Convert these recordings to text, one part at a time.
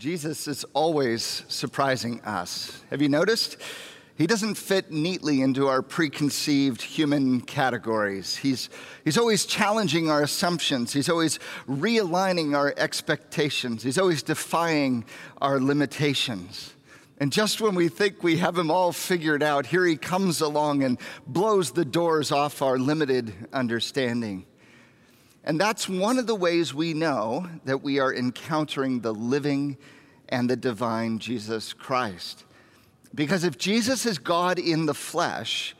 Jesus is always surprising us. Have you noticed? He doesn't fit neatly into our preconceived human categories. He's always challenging our assumptions. He's always realigning our expectations. He's always defying our limitations. And just when we think we have him all figured out, here he comes along and blows the doors off our limited understanding. And that's one of the ways we know that we are encountering the living and the divine Jesus Christ. Because if Jesus is God in the flesh,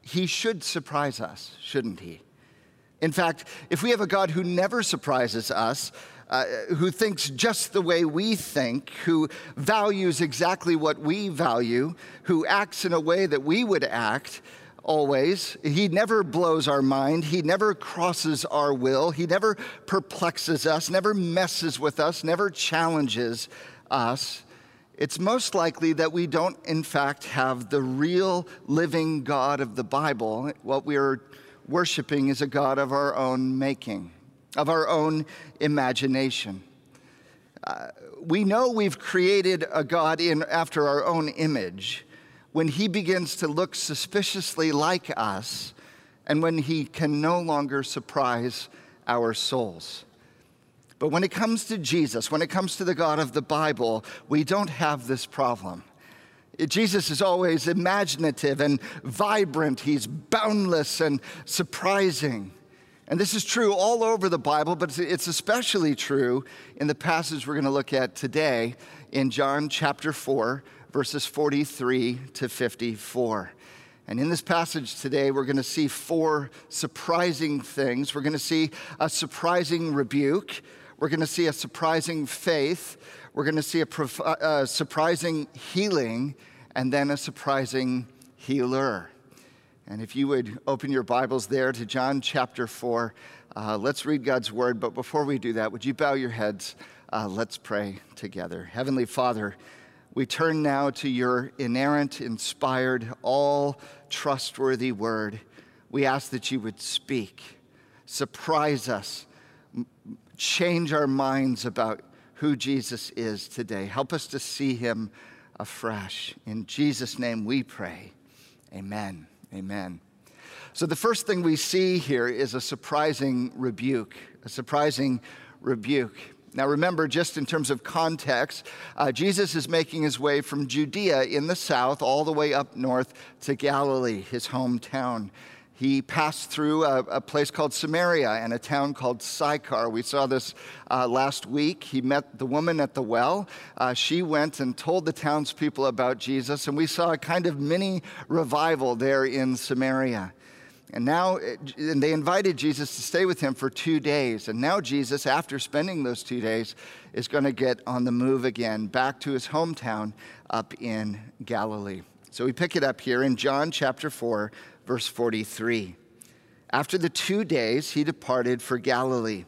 he should surprise us, shouldn't he? In fact, if we have a God who never surprises us, who thinks just the way we think, who values exactly what we value, who acts in a way that we would act always, he never blows our mind, he never crosses our will, he never perplexes us, never messes with us, never challenges us, it's most likely that we don't, in fact, have the real living God of the Bible. What we are worshiping is a God of our own making, of our own imagination. We know we've created a God after our own image when he begins to look suspiciously like us and when he can no longer surprise our souls. But when it comes to Jesus, when it comes to the God of the Bible, we don't have this problem. Jesus is always imaginative and vibrant. He's boundless and surprising. And this is true all over the Bible, but it's especially true in the passage we're going to look at today in John chapter 4, verses 43 to 54. And in this passage today, we're going to see four surprising things. We're going to see a surprising rebuke. We're going to see a surprising faith. We're going to see a surprising healing, and then a surprising healer. And if you would open your Bibles there to John chapter 4, let's read God's word. But before we do that, would you bow your heads? Let's pray together. Heavenly Father, we turn now to your inerrant, inspired, all trustworthy word. We ask that you would speak, surprise us, change our minds about who Jesus is today. Help us to see him afresh. In Jesus' name we pray. Amen. Amen. So the first thing we see here is a surprising rebuke, a surprising rebuke. Now remember, just in terms of context, Jesus is making his way from Judea in the south all the way up north to Galilee, his hometown. He passed through a place called Samaria and a town called Sychar. We saw this last week. He met the woman at the well. She went and told the townspeople about Jesus, and we saw a kind of mini revival there in Samaria. And now they invited Jesus to stay with him for 2 days. And now Jesus, after spending those 2 days, is going to get on the move again back to his hometown up in Galilee. So we pick it up here in John chapter 4, verse 43. After the 2 days, he departed for Galilee.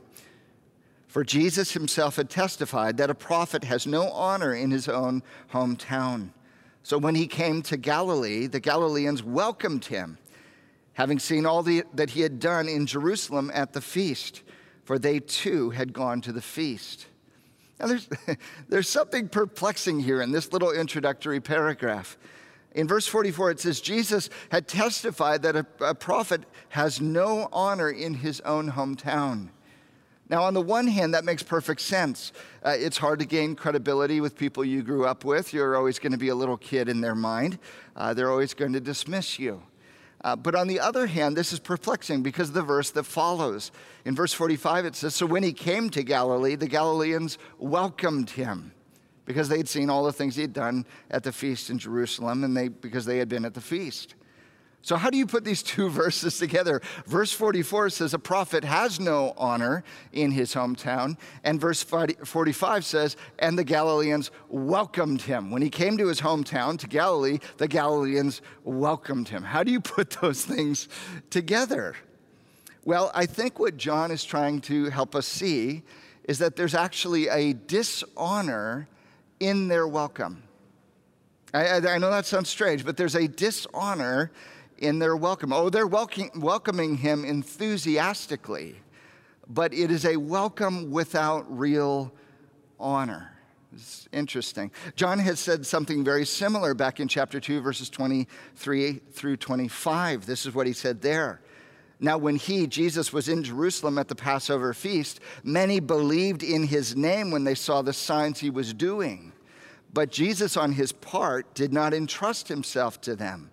For Jesus himself had testified that a prophet has no honor in his own hometown. So when he came to Galilee, the Galileans welcomed him, having seen all that he had done in Jerusalem at the feast, for they too had gone to the feast. Now there's something perplexing here in this little introductory paragraph. In verse 44, it says, Jesus had testified that a prophet has no honor in his own hometown. Now, on the one hand, that makes perfect sense. It's hard to gain credibility with people you grew up with. You're always going to be a little kid in their mind. They're always going to dismiss you. But on the other hand, this is perplexing because of the verse that follows. In verse 45, it says, so when he came to Galilee, the Galileans welcomed him because they had seen all the things he had done at the feast in Jerusalem because they had been at the feast. So how do you put these two verses together? Verse 44 says a prophet has no honor in his hometown. And verse 45 says, and the Galileans welcomed him. When he came to his hometown, to Galilee, the Galileans welcomed him. How do you put those things together? Well, I think what John is trying to help us see is that there's actually a dishonor in their welcome. I know that sounds strange, but there's a dishonor in their welcome. Oh, they're welcoming him enthusiastically, but it is a welcome without real honor. It's interesting. John has said something very similar back in chapter 2, verses 23 through 25. This is what he said there. Now, when he, Jesus, was in Jerusalem at the Passover feast, many believed in his name when they saw the signs he was doing. But Jesus, on his part, did not entrust himself to them,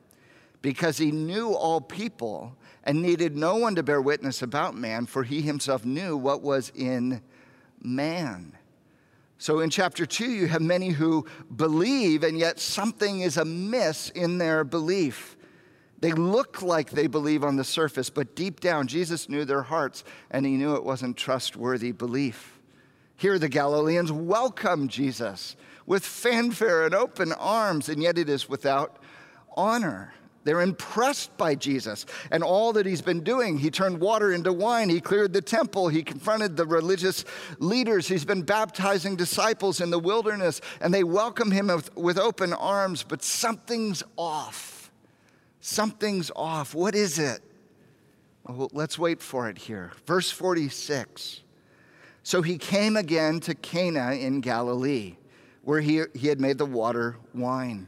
because he knew all people and needed no one to bear witness about man, for he himself knew what was in man. So in chapter 2, you have many who believe, and yet something is amiss in their belief. They look like they believe on the surface, but deep down, Jesus knew their hearts, and he knew it wasn't trustworthy belief. Here, the Galileans welcome Jesus with fanfare and open arms, and yet it is without honor. They're impressed by Jesus and all that he's been doing. He turned water into wine. He cleared the temple. He confronted the religious leaders. He's been baptizing disciples in the wilderness, and they welcome him with open arms, but something's off. Something's off. What is it? Well, let's wait for it here. Verse 46. So he came again to Cana in Galilee, where he had made the water wine.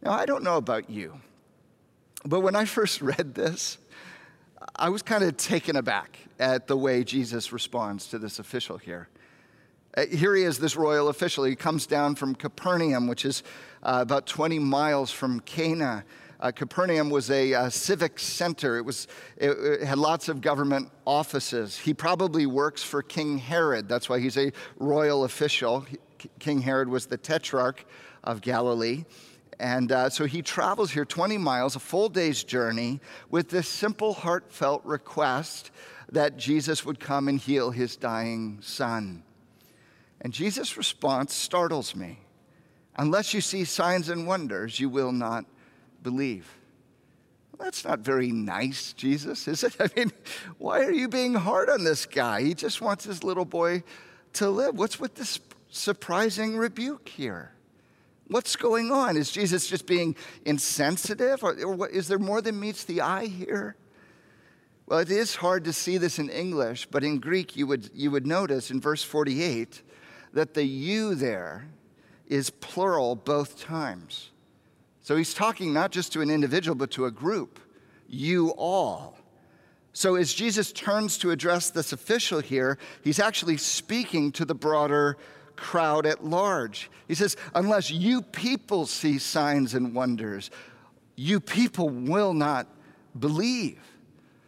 Now, I don't know about you, but when I first read this, I was kind of taken aback at the way Jesus responds to this official here. Here he is, this royal official. He comes down from Capernaum, which is about 20 miles from Cana. Capernaum was a civic center. It had lots of government offices. He probably works for King Herod. That's why he's a royal official. King Herod was the tetrarch of Galilee. And so he travels here 20 miles, a full day's journey, with this simple, heartfelt request that Jesus would come and heal his dying son. And Jesus' response startles me. Unless you see signs and wonders, you will not believe. Well, that's not very nice, Jesus, is it? I mean, why are you being hard on this guy? He just wants his little boy to live. What's with this surprising rebuke here? What's going on? Is Jesus just being insensitive? Or is there more than meets the eye here? Well, it is hard to see this in English, but in Greek you would notice in verse 48 that the you there is plural both times. So he's talking not just to an individual, but to a group, you all. So as Jesus turns to address this official here, he's actually speaking to the broader crowd at large. He says, unless you people see signs and wonders, you people will not believe.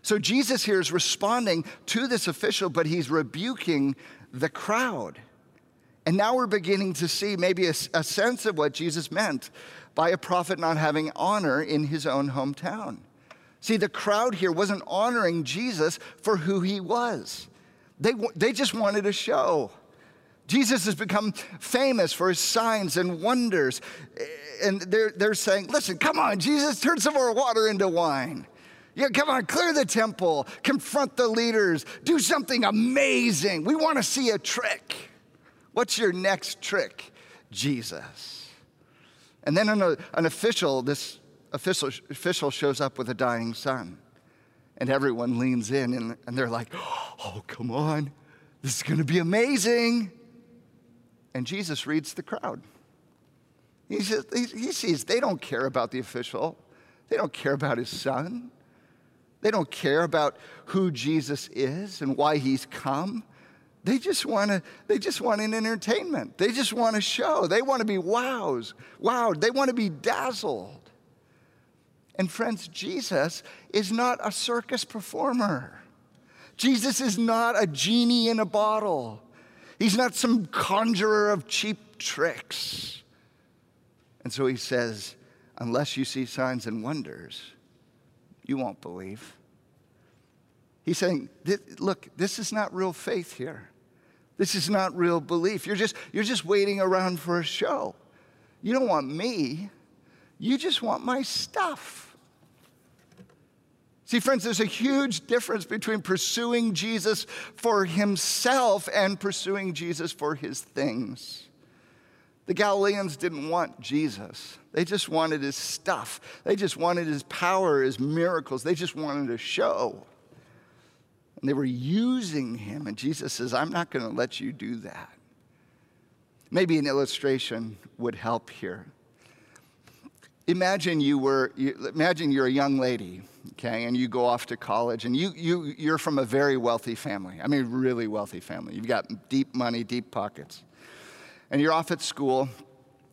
So Jesus here is responding to this official, but he's rebuking the crowd. And now we're beginning to see maybe a sense of what Jesus meant by a prophet not having honor in his own hometown. See, the crowd here wasn't honoring Jesus for who he was. They just wanted a show. Jesus has become famous for his signs and wonders. And they're saying, listen, come on, Jesus, turn some more water into wine. Yeah, come on, clear the temple, confront the leaders, do something amazing. We want to see a trick. What's your next trick, Jesus? And then this official shows up with a dying son. And everyone leans in and they're like, oh, come on, this is going to be amazing. And Jesus reads the crowd. He sees they don't care about the official. They don't care about his son. They don't care about who Jesus is and why he's come. They just want an entertainment. They just want a show. They want to be wowed. They want to be dazzled. And friends, Jesus is not a circus performer. Jesus is not a genie in a bottle. He's not some conjurer of cheap tricks. And so he says, unless you see signs and wonders, you won't believe. He's saying, look, this is not real faith here. This is not real belief. You're just waiting around for a show. You don't want me. You just want my stuff. See, friends, there's a huge difference between pursuing Jesus for himself and pursuing Jesus for his things. The Galileans didn't want Jesus. They just wanted his stuff. They just wanted his power, his miracles. They just wanted a show. And they were using him. And Jesus says, I'm not going to let you do that. Maybe an illustration would help here. Imagine you're a young lady, okay, and you go off to college, and you're from a very wealthy family. I mean, really wealthy family. You've got deep money, deep pockets. And you're off at school,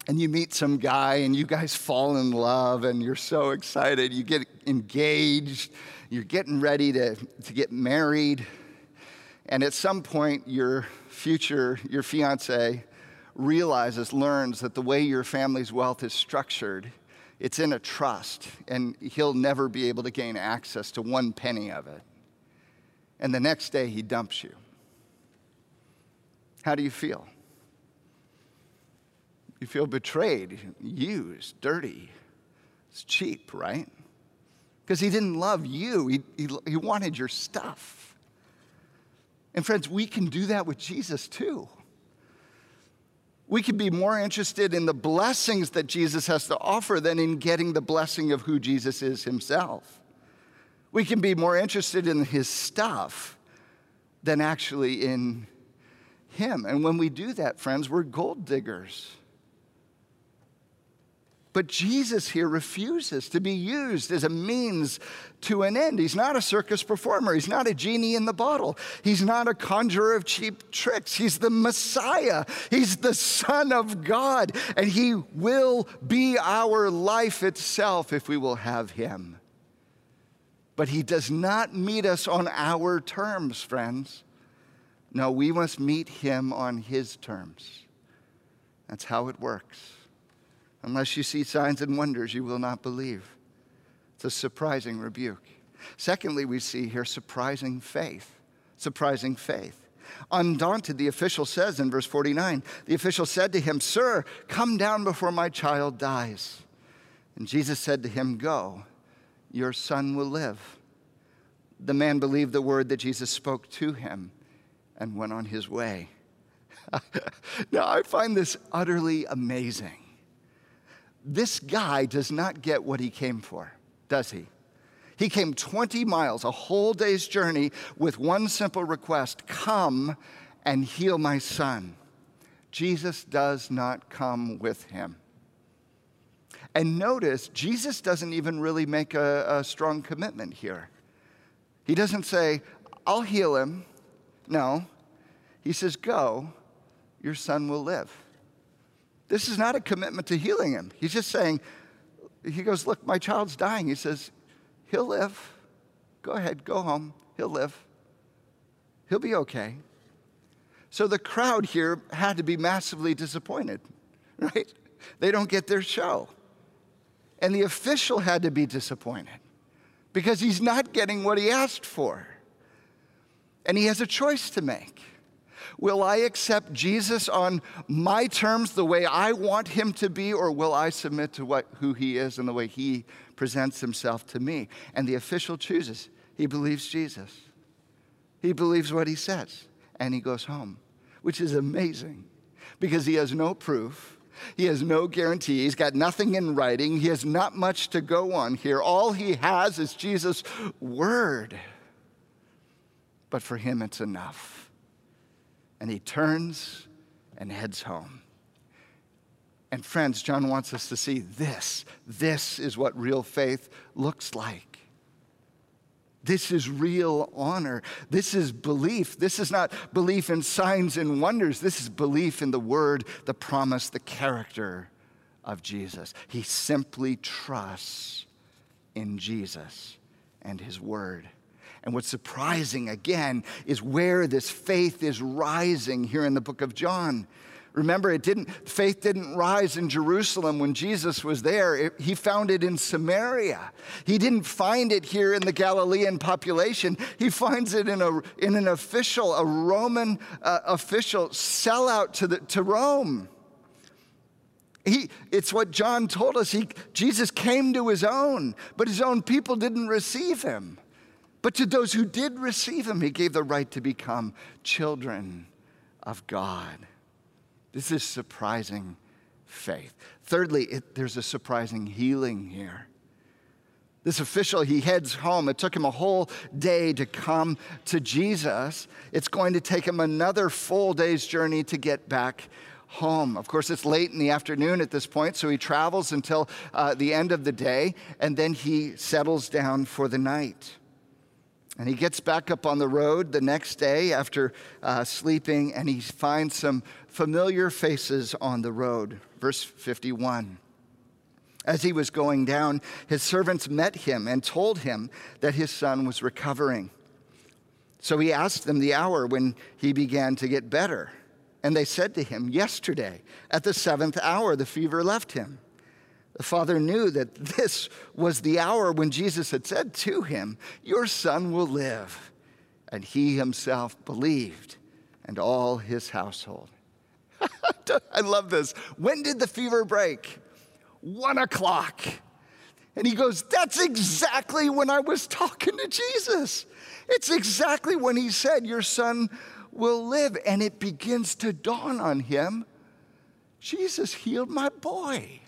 and you meet some guy, and you guys fall in love, and you're so excited. You get engaged. You're getting ready to get married. And at some point, your fiance learns that the way your family's wealth is structured, it's in a trust, and he'll never be able to gain access to one penny of it. And the next day, he dumps you. How do you feel? You feel betrayed, used, dirty. It's cheap, right? Because he didn't love you. He wanted your stuff. And friends, we can do that with Jesus too. We can be more interested in the blessings that Jesus has to offer than in getting the blessing of who Jesus is himself. We can be more interested in his stuff than actually in him. And when we do that, friends, we're gold diggers. But Jesus here refuses to be used as a means to an end. He's not a circus performer. He's not a genie in the bottle. He's not a conjurer of cheap tricks. He's the Messiah. He's the Son of God. And he will be our life itself if we will have him. But he does not meet us on our terms, friends. No, we must meet him on his terms. That's how it works. Unless you see signs and wonders, you will not believe. It's a surprising rebuke. Secondly, we see here surprising faith. Surprising faith. Undaunted, the official says in verse 49, the official said to him, "Sir, come down before my child dies." And Jesus said to him, "Go, your son will live." The man believed the word that Jesus spoke to him and went on his way. Now, I find this utterly amazing. This guy does not get what he came for, does he? He came 20 miles, a whole day's journey, with one simple request: come and heal my son. Jesus does not come with him. And notice, Jesus doesn't even really make a strong commitment here. He doesn't say, I'll heal him. No, he says, go, your son will live. This is not a commitment to healing him. He's just saying, he goes, look, my child's dying. He says, he'll live. Go ahead, go home. He'll live. He'll be okay. So the crowd here had to be massively disappointed, right? They don't get their show. And the official had to be disappointed because he's not getting what he asked for. And he has a choice to make. Will I accept Jesus on my terms, the way I want him to be, or will I submit to who he is and the way he presents himself to me? And the official chooses. He believes Jesus. He believes what he says, and he goes home, which is amazing because he has no proof. He has no guarantee. He's got nothing in writing. He has not much to go on here. All he has is Jesus' word. But for him, it's enough. And he turns and heads home. And friends, John wants us to see this. This is what real faith looks like. This is real honor. This is belief. This is not belief in signs and wonders. This is belief in the word, the promise, the character of Jesus. He simply trusts in Jesus and his word. And what's surprising, again, is where this faith is rising here in the book of John. Remember, faith didn't rise in Jerusalem when Jesus was there. He found it in Samaria. He didn't find it here in the Galilean population. He finds it in an official, a Roman official sellout to Rome. It's what John told us. Jesus came to his own, but his own people didn't receive him. But to those who did receive him, he gave the right to become children of God. This is surprising faith. Thirdly, there's a surprising healing here. This official, he heads home. It took him a whole day to come to Jesus. It's going to take him another full day's journey to get back home. Of course, it's late in the afternoon at this point, so he travels until the end of the day, and then he settles down for the night. And he gets back up on the road the next day after sleeping, and he finds some familiar faces on the road. Verse 51. As he was going down, his servants met him and told him that his son was recovering. So he asked them the hour when he began to get better. And they said to him, "Yesterday, at the seventh hour, the fever left him." The father knew that this was the hour when Jesus had said to him, "Your son will live." And he himself believed, and all his household. I love this. When did the fever break? 1 o'clock. And he goes, "That's exactly when I was talking to Jesus. It's exactly when he said, 'Your son will live.'" And it begins to dawn on him, Jesus healed my boy.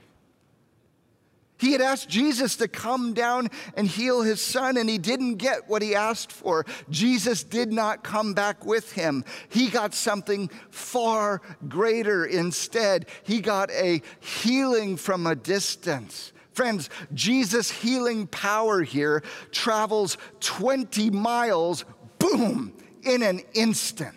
He had asked Jesus to come down and heal his son, and he didn't get what he asked for. Jesus did not come back with him. He got something far greater instead. He got a healing from a distance. Friends, Jesus' healing power here travels 20 miles, boom, in an instant.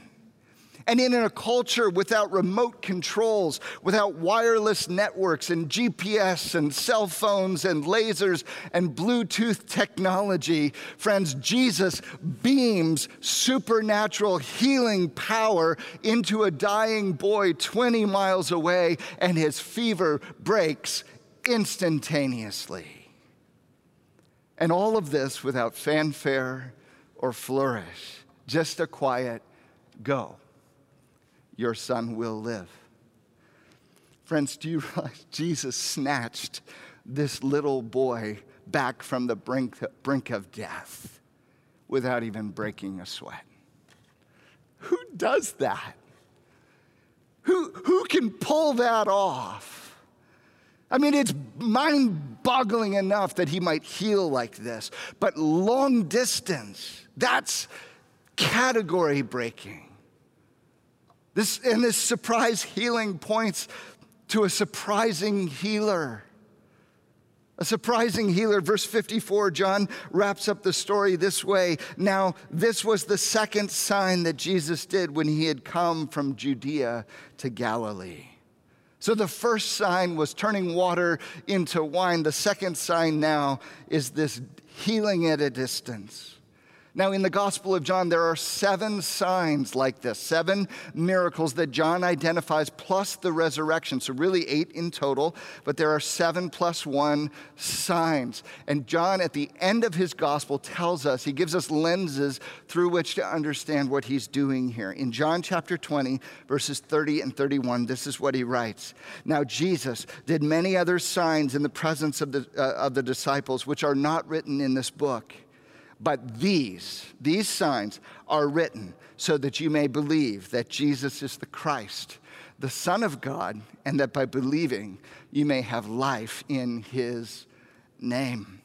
And in a culture without remote controls, without wireless networks and GPS and cell phones and lasers and Bluetooth technology, friends, Jesus beams supernatural healing power into a dying boy 20 miles away, and his fever breaks instantaneously. And all of this without fanfare or flourish, just a quiet go. Your son will live. Friends, do you realize Jesus snatched this little boy back from the brink of death without even breaking a sweat? Who does that? Who can pull that off? I mean, it's mind-boggling enough that he might heal like this, but long distance, that's category breaking. This surprise healing points to a surprising healer. A surprising healer. Verse 54, John wraps up the story this way. Now, this was the second sign that Jesus did when he had come from Judea to Galilee. So the first sign was turning water into wine. The second sign now is this healing at a distance. Now, in the Gospel of John, there are 7 signs like this, 7 miracles that John identifies, plus the resurrection. So really 8 in total, but there are 7 plus 1 signs. And John, at the end of his Gospel, tells us, he gives us lenses through which to understand what he's doing here. In John chapter 20, verses 30 and 31, this is what he writes. Now, Jesus did many other signs in the presence of the disciples, which are not written in this book. But these signs are written so that you may believe that Jesus is the Christ, the Son of God, and that by believing you may have life in his name.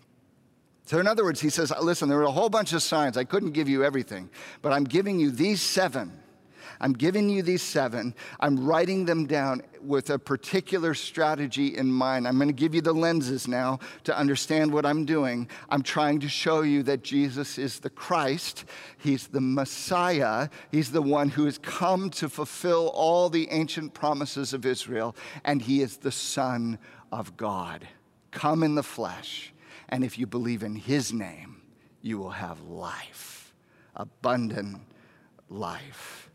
So in other words, he says, listen, there were a whole bunch of signs. I couldn't give you everything, but I'm giving you these 7. I'm giving you these 7. I'm writing them down with a particular strategy in mind. I'm going to give you the lenses now to understand what I'm doing. I'm trying to show you that Jesus is the Christ. He's the Messiah. He's the one who has come to fulfill all the ancient promises of Israel, and he is the Son of God, come in the flesh. And if you believe in his name, you will have life, abundant life.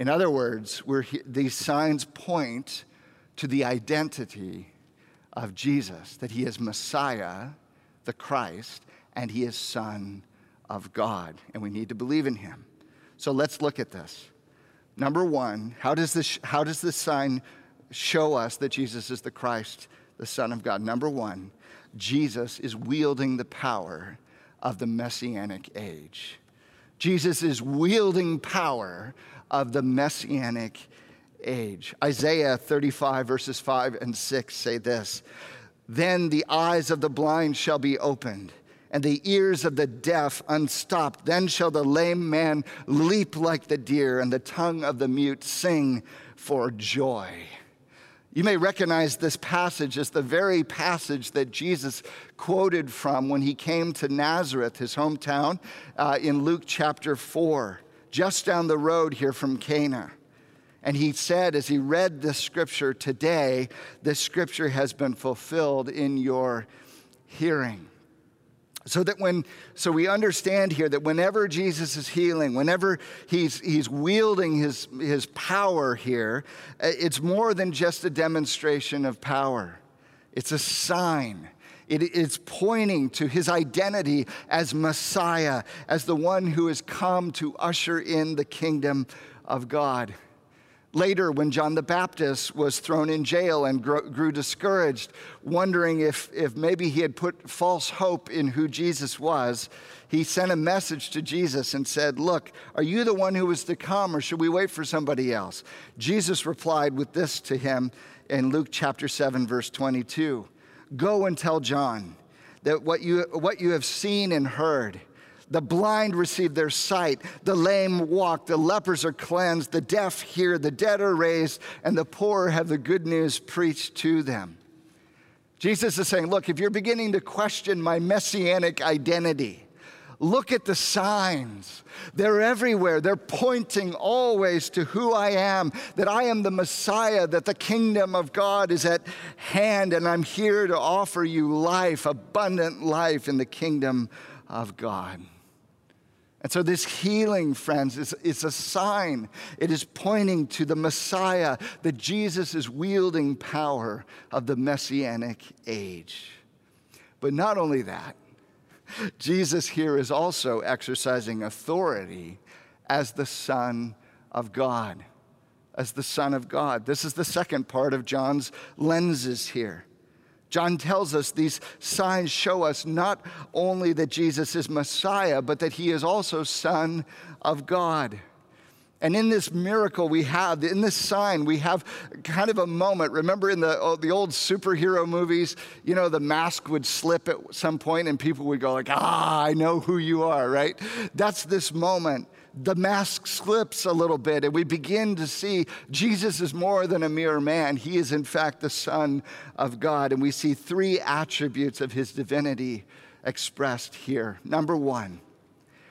In other words, these signs point to the identity of Jesus, that he is Messiah, the Christ, and he is Son of God, and we need to believe in him. So let's look at this. Number one, how does this sign show us that Jesus is the Christ, the Son of God? Number one, Jesus is wielding the power of the Messianic age. Jesus is wielding power of the Messianic age. Isaiah 35 verses 5 and 6 say this: "Then the eyes of the blind shall be opened, and the ears of the deaf unstopped. Then shall the lame man leap like the deer, and the tongue of the mute sing for joy." You may recognize this passage as the very passage that Jesus quoted from when he came to Nazareth, his hometown, in Luke chapter 4, just down the road here from Cana. And he said, as he read this scripture, "Today, this scripture has been fulfilled in your hearing." So we understand here that whenever Jesus is healing, whenever he's wielding his power here, it's more than just a demonstration of power. It's a sign. It's pointing to his identity as Messiah, as the one who has come to usher in the kingdom of God. Later, when John the Baptist was thrown in jail and grew discouraged, wondering if maybe he had put false hope in who Jesus was, he sent a message to Jesus and said, "Look, are you the one who was to come, or should we wait for somebody else?" Jesus replied with this to him in Luke chapter 7, verse 22. "Go and tell John that what you have seen and heard: the blind receive their sight, the lame walk, the lepers are cleansed, the deaf hear, the dead are raised, and the poor have the good news preached to them." Jesus is saying, look, if you're beginning to question my messianic identity, look at the signs. They're everywhere. They're pointing always to who I am, that I am the Messiah, that the kingdom of God is at hand, and I'm here to offer you life, abundant life in the kingdom of God. And so this healing, friends, is a sign. It is pointing to the Messiah, that Jesus is wielding power of the Messianic age. But not only that, Jesus here is also exercising authority as the Son of God. As the Son of God. This is the second part of John's lenses here. John tells us these signs show us not only that Jesus is Messiah, but that he is also Son of God. And in this miracle in this sign, we have kind of a moment. Remember in the old superhero movies, you know, the mask would slip at some point and people would go like, "Ah, I know who you are," right? That's this moment. The mask slips a little bit and we begin to see Jesus is more than a mere man. He is in fact the Son of God. And we see three attributes of his divinity expressed here. Number one,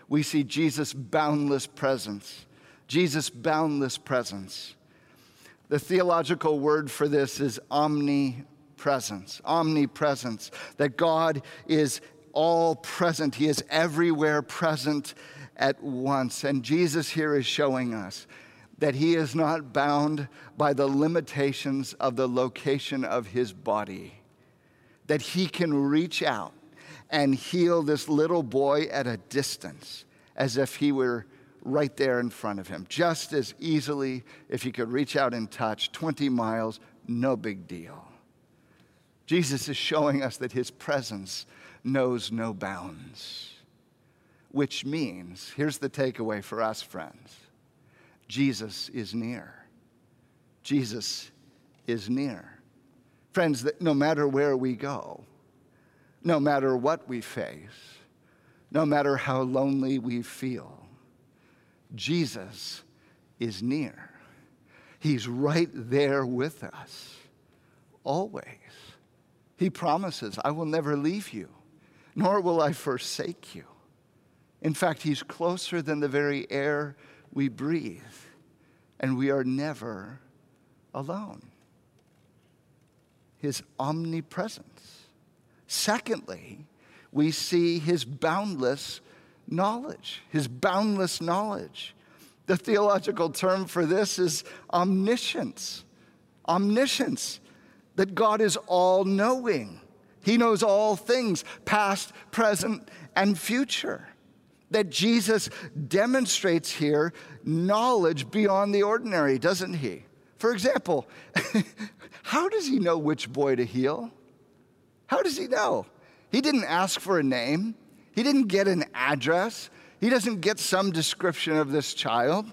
we see Jesus' boundless presence. Jesus' boundless presence. The theological word for this is omnipresence. Omnipresence, that God is all present. He is everywhere present at once. And Jesus here is showing us that he is not bound by the limitations of the location of his body, that he can reach out and heal this little boy at a distance as if he were right there in front of him. Just as easily, if he could reach out and touch 20 miles, no big deal. Jesus is showing us that his presence knows no bounds. Which means, here's the takeaway for us, friends: Jesus is near. Jesus is near. Friends, that no matter where we go, no matter what we face, no matter how lonely we feel, Jesus is near. He's right there with us, always. He promises, "I will never leave you, nor will I forsake you." In fact, he's closer than the very air we breathe, and we are never alone. His omnipresence. Secondly, we see his boundless knowledge. The theological term for this is omniscience. Omniscience, that God is all-knowing. He knows all things, past, present, and future. That Jesus demonstrates here knowledge beyond the ordinary, doesn't he? For example, how does he know which boy to heal? How does he know? He didn't ask for a name. He didn't get an address. He doesn't get some description of this child.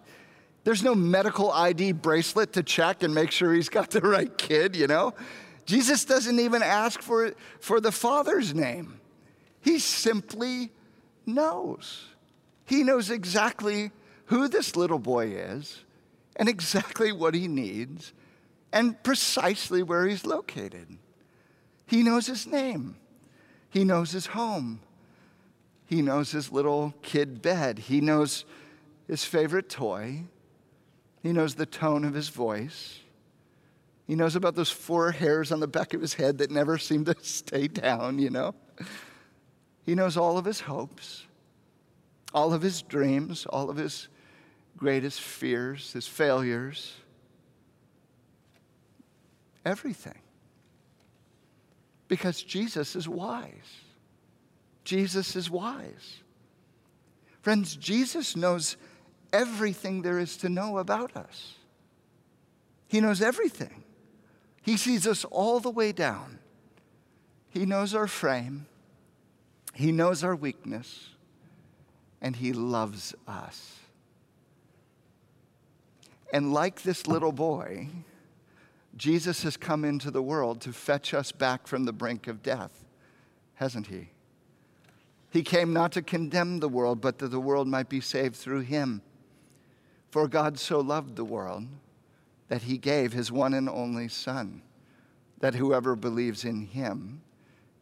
There's no medical ID bracelet to check and make sure he's got the right kid, you know? Jesus doesn't even ask for the Father's name. He simply knows. He knows exactly who this little boy is and exactly what he needs and precisely where he's located. He knows his name. He knows his home. He knows his little kid bed. He knows his favorite toy. He knows the tone of his voice. He knows about those 4 hairs on the back of his head that never seem to stay down, you know. He knows all of his hopes, all of his dreams, all of his greatest fears, his failures, everything. Because Jesus is wise. Jesus is wise. Friends, Jesus knows everything there is to know about us. He knows everything. He sees us all the way down. He knows our frame. He knows our weakness. And he loves us. And like this little boy, Jesus has come into the world to fetch us back from the brink of death, hasn't he? He came not to condemn the world, but that the world might be saved through him. For God so loved the world that he gave his one and only Son, that whoever believes in him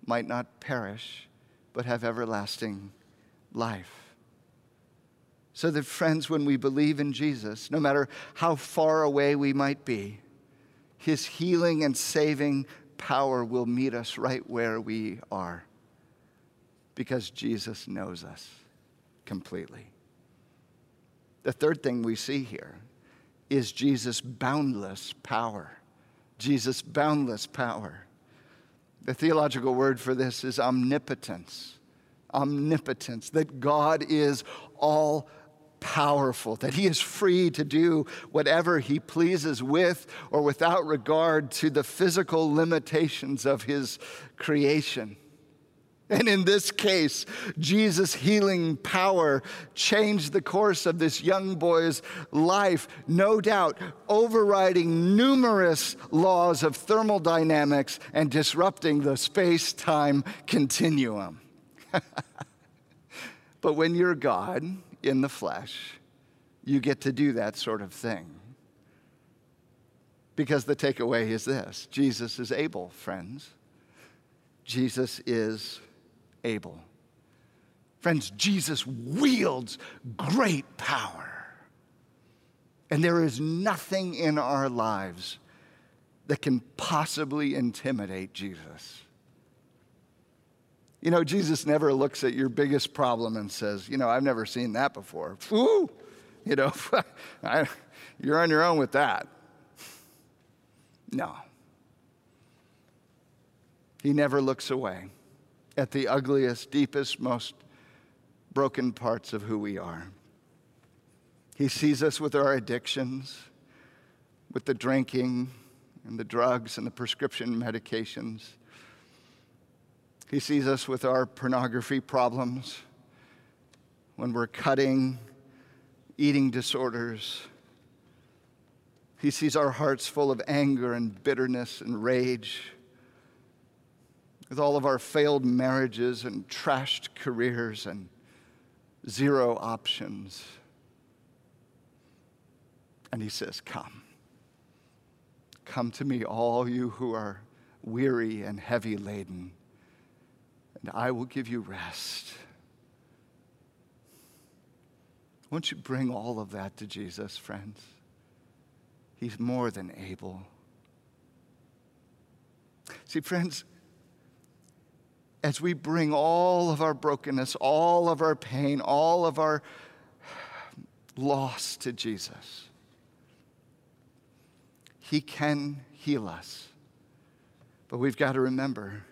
might not perish, but have everlasting life. So that, friends, when we believe in Jesus, no matter how far away we might be, his healing and saving power will meet us right where we are, because Jesus knows us completely. The third thing we see here is Jesus' boundless power. Jesus' boundless power. The theological word for this is omnipotence. Omnipotence, that God is all powerful, that he is free to do whatever he pleases with or without regard to the physical limitations of his creation. And in this case, Jesus' healing power changed the course of this young boy's life, no doubt, overriding numerous laws of thermodynamics and disrupting the space-time continuum. But when you're God in the flesh, you get to do that sort of thing. Because the takeaway is this: Jesus is able, friends. Jesus is able. Friends, Jesus wields great power. And there is nothing in our lives that can possibly intimidate Jesus. You know, Jesus never looks at your biggest problem and says, you know, I've never seen that before. Ooh, you know, you're on your own with that. No. He never looks away at the ugliest, deepest, most broken parts of who we are. He sees us with our addictions, with the drinking and the drugs and the prescription medications. He sees us with our pornography problems, when we're cutting, eating disorders. He sees our hearts full of anger and bitterness and rage, with all of our failed marriages and trashed careers and zero options. And he says, come. Come to me, all you who are weary and heavy laden, and I will give you rest. Won't you bring all of that to Jesus, friends? He's more than able. See, friends, as we bring all of our brokenness, all of our pain, all of our lost to Jesus. He can heal us. But we've got to remember,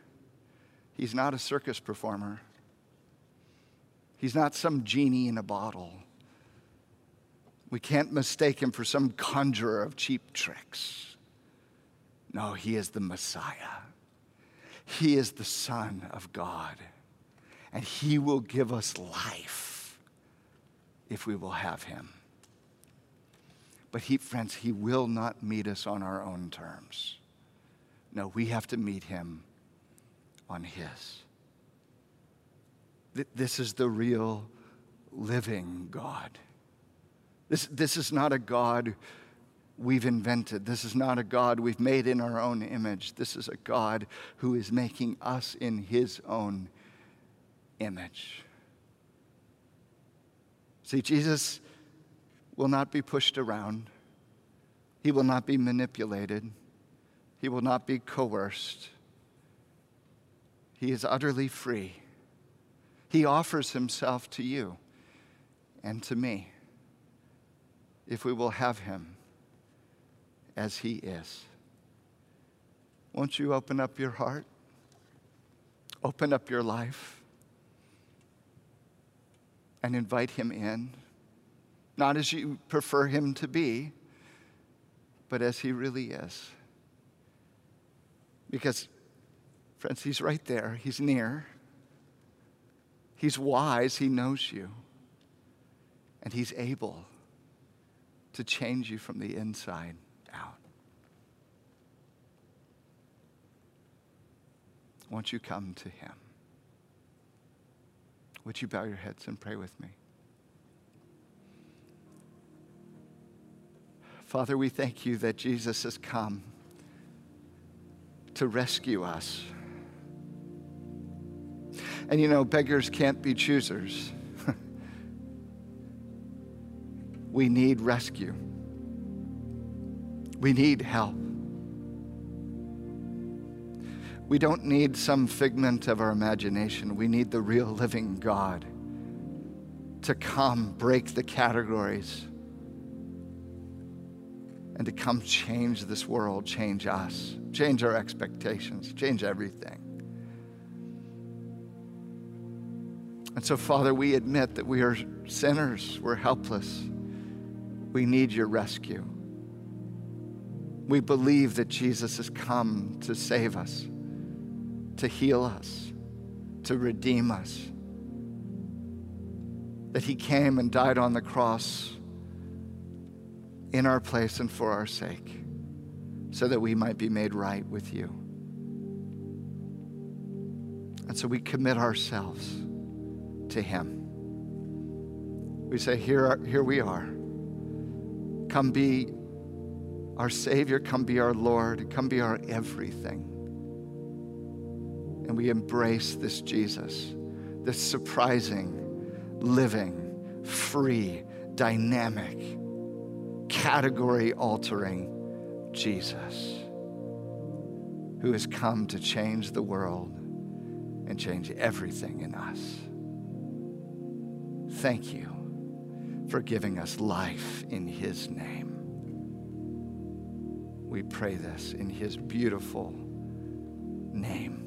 he's not a circus performer. He's not some genie in a bottle. We can't mistake him for some conjurer of cheap tricks. No, he is the Messiah. He is the Son of God. And he will give us life if we will have him. But friends, he will not meet us on our own terms. No, we have to meet him on his. This is the real living God. This is not a God we've invented. This is not a God we've made in our own image. This is a God who is making us in his own image. See, Jesus will not be pushed around. He will not be manipulated. He will not be coerced. He is utterly free. He offers himself to you and to me if we will have him as he is. Won't you open up your heart? Open up your life and invite him in, not as you prefer him to be, but as he really is. Because, friends, he's right there. He's near. He's wise. He knows you. And he's able to change you from the inside out. Won't you come to him? Would you bow your heads and pray with me? Father, we thank you that Jesus has come to rescue us. And you know, beggars can't be choosers. We need rescue. We need help. We don't need some figment of our imagination. We need the real living God to come break the categories and to come change this world, change us, change our expectations, change everything. And so, Father, we admit that we are sinners, we're helpless. We need your rescue. We believe that Jesus has come to save us, to heal us, to redeem us. That he came and died on the cross in our place and for our sake, so that we might be made right with you. And so we commit ourselves to him. We say, here we are. Come be our Savior, come be our Lord, come be our everything. And we embrace this Jesus, this surprising, living, free, dynamic, category-altering Jesus, who has come to change the world and change everything in us. Thank you for giving us life in his name. We pray this in his beautiful name,